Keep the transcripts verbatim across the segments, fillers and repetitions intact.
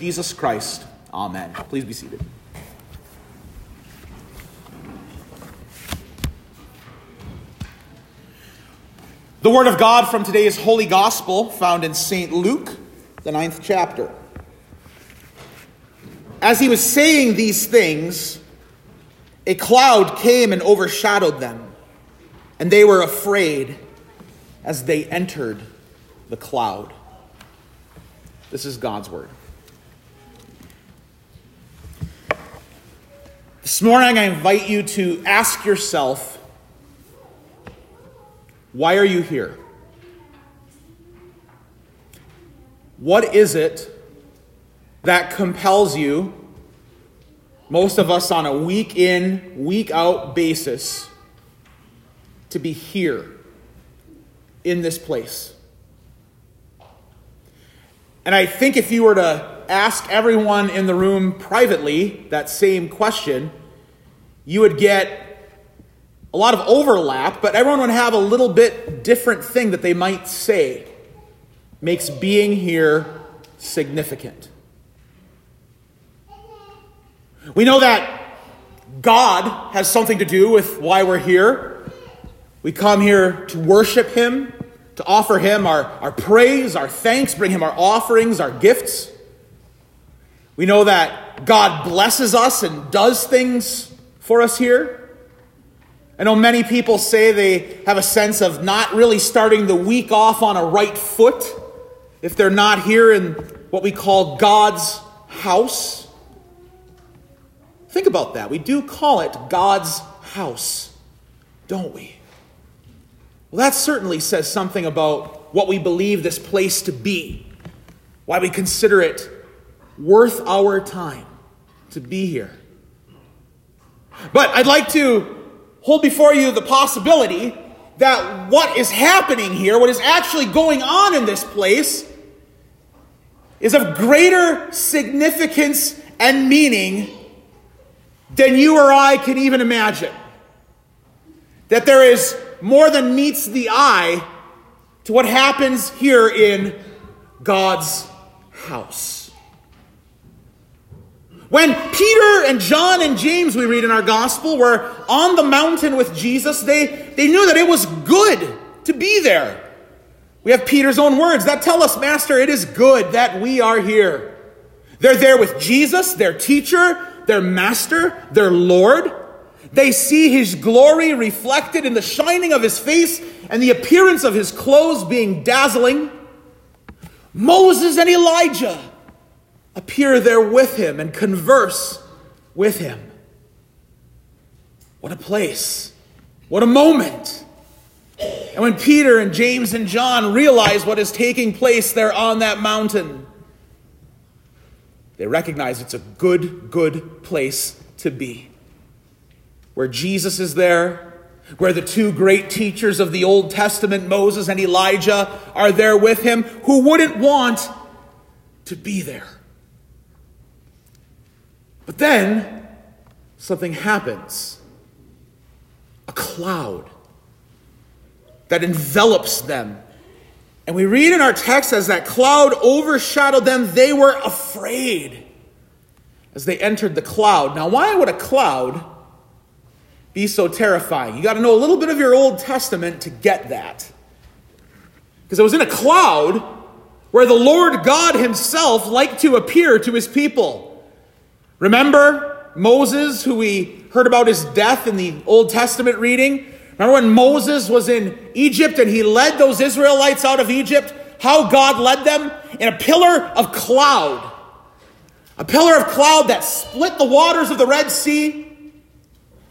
Jesus Christ. Amen. Please be seated. The word of God from today's Holy Gospel found in Saint Luke, the ninth chapter. As he was saying these things, a cloud came and overshadowed them, and they were afraid as they entered the cloud. This is God's word. This morning, I invite you to ask yourself, why are you here? What is it that compels you, most of us on a week in, week out basis, to be here in this place? And I think if you were to ask everyone in the room privately that same question, you would get a lot of overlap, but everyone would have a little bit different thing that they might say makes being here significant. We know that God has something to do with why we're here. We come here to worship him, to offer him our, our praise, our thanks, bring him our offerings, our gifts. We know that God blesses us and does things for us here. I know many people say they have a sense of not really starting the week off on a right foot if they're not here in what we call God's house. Think about that. We do call it God's house, don't we? Well, that certainly says something about what we believe this place to be, why we consider it worth our time to be here. But I'd like to hold before you the possibility that what is happening here, what is actually going on in this place, is of greater significance and meaning than you or I can even imagine. That there is more than meets the eye to what happens here in God's house. When Peter and John and James, we read in our gospel, were on the mountain with Jesus, they, they knew that it was good to be there. We have Peter's own words that tell us, "Master, it is good that we are here." They're there with Jesus, their teacher, their master, their Lord. They see his glory reflected in the shining of his face and the appearance of his clothes being dazzling. Moses and Elijah appear there with him and converse with him. What a place. What a moment. And when Peter and James and John realize what is taking place there on that mountain, they recognize it's a good, good place to be. Where Jesus is there, where the two great teachers of the Old Testament, Moses and Elijah, are there with him. Who wouldn't want to be there? But then something happens. A cloud that envelops them. And we read in our text, as that cloud overshadowed them, they were afraid as they entered the cloud. Now, why would a cloud be so terrifying? You got to know a little bit of your Old Testament to get that. Because it was in a cloud where the Lord God himself liked to appear to his people. Remember Moses, who we heard about his death in the Old Testament reading? Remember when Moses was in Egypt and he led those Israelites out of Egypt? How God led them? In a pillar of cloud. A pillar of cloud that split the waters of the Red Sea,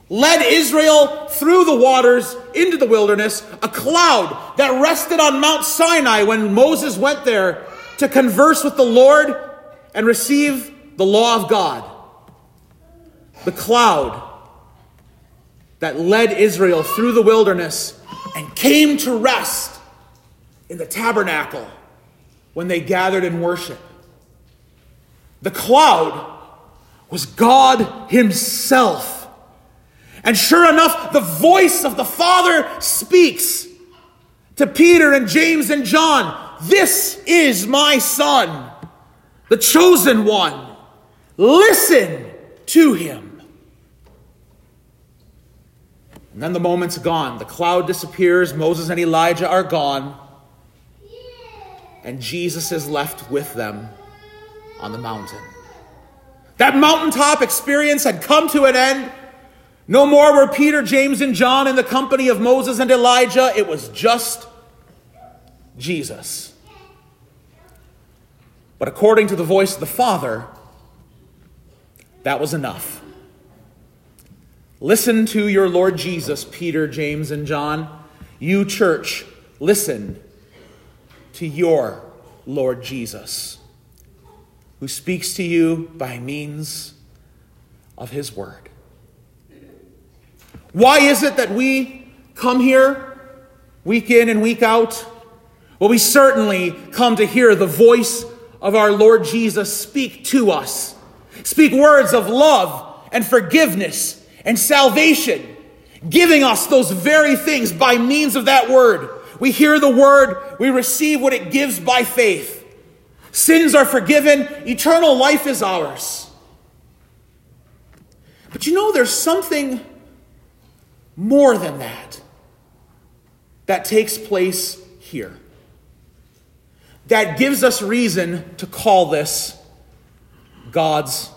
led Israel through the waters into the wilderness. A cloud that rested on Mount Sinai when Moses went there to converse with the Lord and receive the law of God. The cloud that led Israel through the wilderness and came to rest in the tabernacle when they gathered in worship. The cloud was God himself. And sure enough, the voice of the Father speaks to Peter and James and John. "This is my Son, the chosen one. Listen to him. And then the moment's gone. The cloud disappears. Moses and Elijah are gone. And Jesus is left with them on the mountain. That mountaintop experience had come to an end. No more were Peter, James, and John in the company of Moses and Elijah. It was just Jesus. But according to the voice of the Father, that was enough. Listen to your Lord Jesus, Peter, James, and John. You, church, listen to your Lord Jesus, who speaks to you by means of his word. Why is it that we come here week in and week out? Well, we certainly come to hear the voice of our Lord Jesus speak to us, speak words of love and forgiveness and salvation, giving us those very things by means of that word. We hear the word, we receive what it gives by faith. Sins are forgiven, eternal life is ours. But you know, there's something more than that that takes place here, that gives us reason to call this God's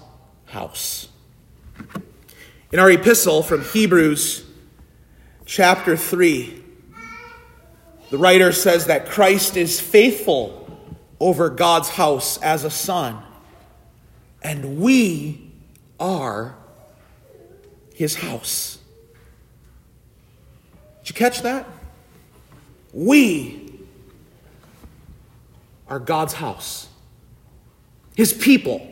house. In our epistle from Hebrews chapter three, the writer says that Christ is faithful over God's house as a son, and we are his house. Did you catch that? We are God's house, his people.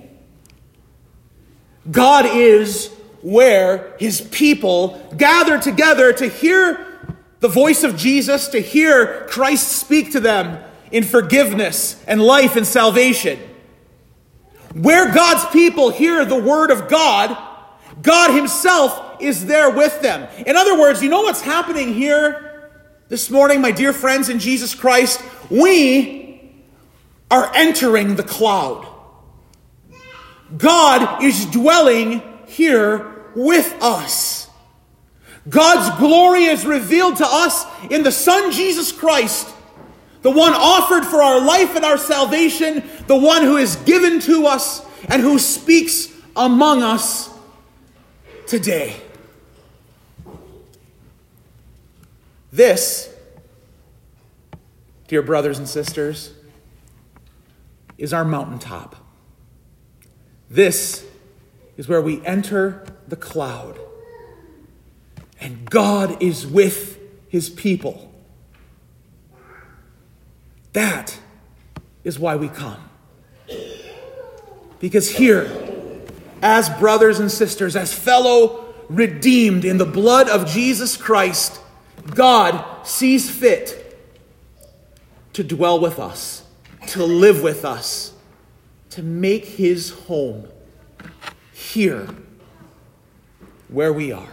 God is where his people gather together to hear the voice of Jesus, to hear Christ speak to them in forgiveness and life and salvation. Where God's people hear the word of God, God himself is there with them. In other words, you know what's happening here this morning, my dear friends in Jesus Christ? We are entering the cloud. God is dwelling here with us. God's glory is revealed to us in the Son Jesus Christ, the one offered for our life and our salvation, the one who is given to us and who speaks among us today. This, dear brothers and sisters, is our mountaintop. This is where we enter the cloud, and God is with his people. That is why we come. Because here, as brothers and sisters, as fellow redeemed in the blood of Jesus Christ, God sees fit to dwell with us, to live with us, to make his home here where we are.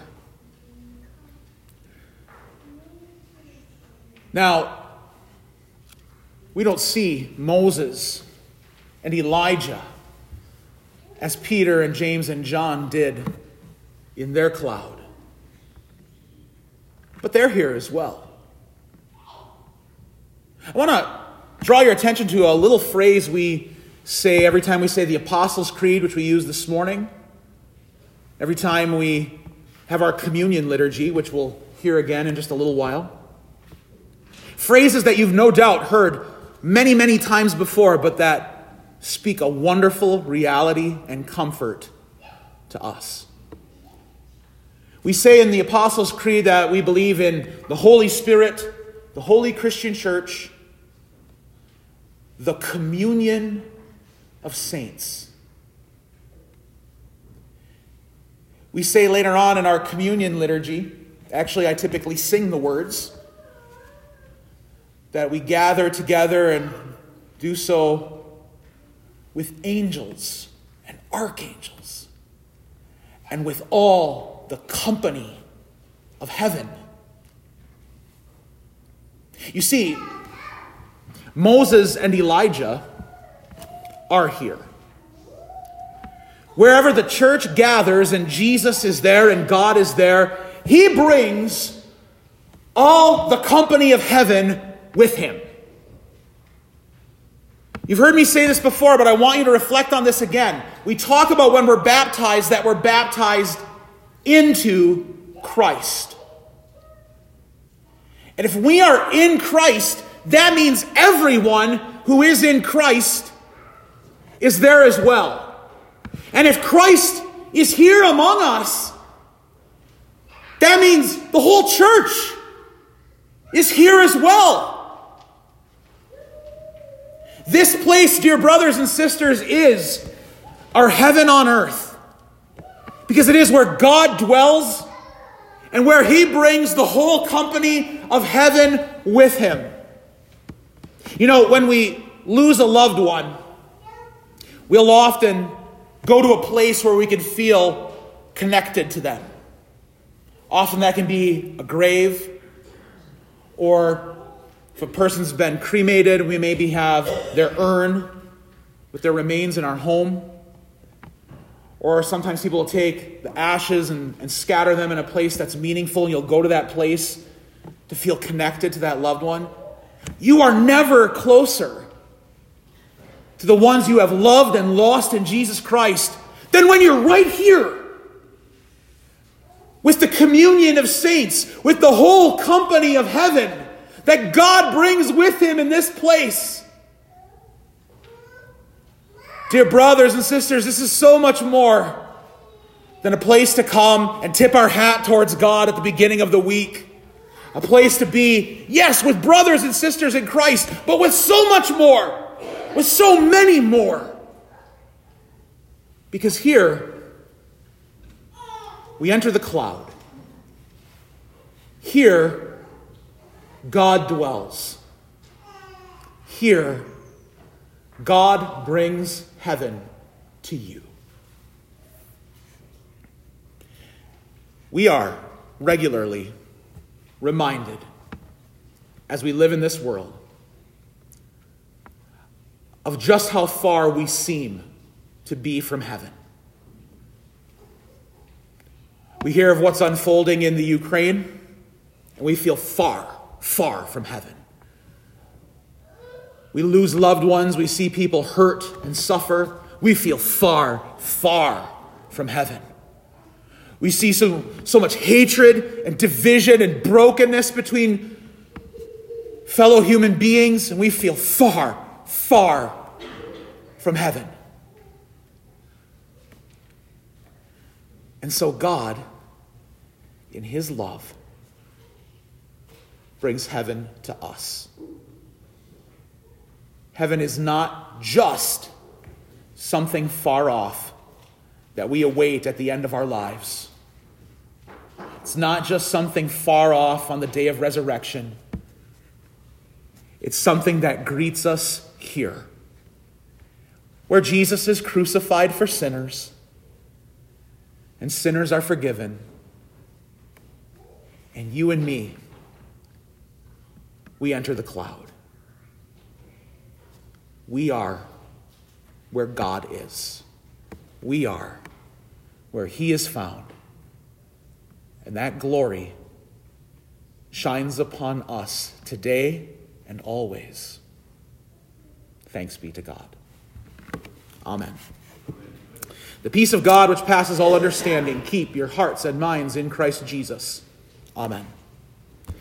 Now, we don't see Moses and Elijah as Peter and James and John did in their cloud. But they're here as well. I want to draw your attention to a little phrase we say every time we say the Apostles' Creed, which we used this morning. Every time we have our communion liturgy, which we'll hear again in just a little while. Phrases that you've no doubt heard many, many times before, but that speak a wonderful reality and comfort to us. We say in the Apostles' Creed that we believe in the Holy Spirit, the Holy Christian Church, the communion of saints. We say later on in our communion liturgy, actually I typically sing the words, that we gather together and do so with angels and archangels and with all the company of heaven. You see, Moses and Elijah are here. Wherever the church gathers and Jesus is there and God is there, he brings all the company of heaven with him. You've heard me say this before, but I want you to reflect on this again. We talk about when we're baptized that we're baptized into Christ. And if we are in Christ, that means everyone who is in Christ is there as well. And if Christ is here among us, that means the whole church is here as well. This place, dear brothers and sisters, is our heaven on earth, because it is where God dwells and where he brings the whole company of heaven with him. You know, when we lose a loved one, we'll often go to a place where we can feel connected to them. Often that can be a grave, or if a person's been cremated, we maybe have their urn with their remains in our home. Or sometimes people will take the ashes and, and scatter them in a place that's meaningful, and you'll go to that place to feel connected to that loved one. You are never closer to the ones you have loved and lost in Jesus Christ than when you're right here with the communion of saints, with the whole company of heaven that God brings with him in this place. Dear brothers and sisters, this is so much more than a place to come and tip our hat towards God at the beginning of the week. A place to be, yes, with brothers and sisters in Christ, but with so much more, with so many more. Because here, we enter the cloud. Here, God dwells. Here, God brings heaven to you. We are regularly reminded, as we live in this world, of just how far we seem to be from heaven. We hear of what's unfolding in the Ukraine, and we feel far, far from heaven. We lose loved ones, we see people hurt and suffer. We feel far, far from heaven. We see so, so much hatred and division and brokenness between fellow human beings, and we feel far, far from heaven. And so God, in his love, brings heaven to us. Heaven is not just something far off that we await at the end of our lives. It's not just something far off on the day of resurrection. It's something that greets us here, where Jesus is crucified for sinners, and sinners are forgiven, and you and me, we enter the cloud. We are where God is. We are where he is found. And that glory shines upon us today and always. Thanks be to God. Amen. The peace of God, which passes all understanding, keep your hearts and minds in Christ Jesus. Amen.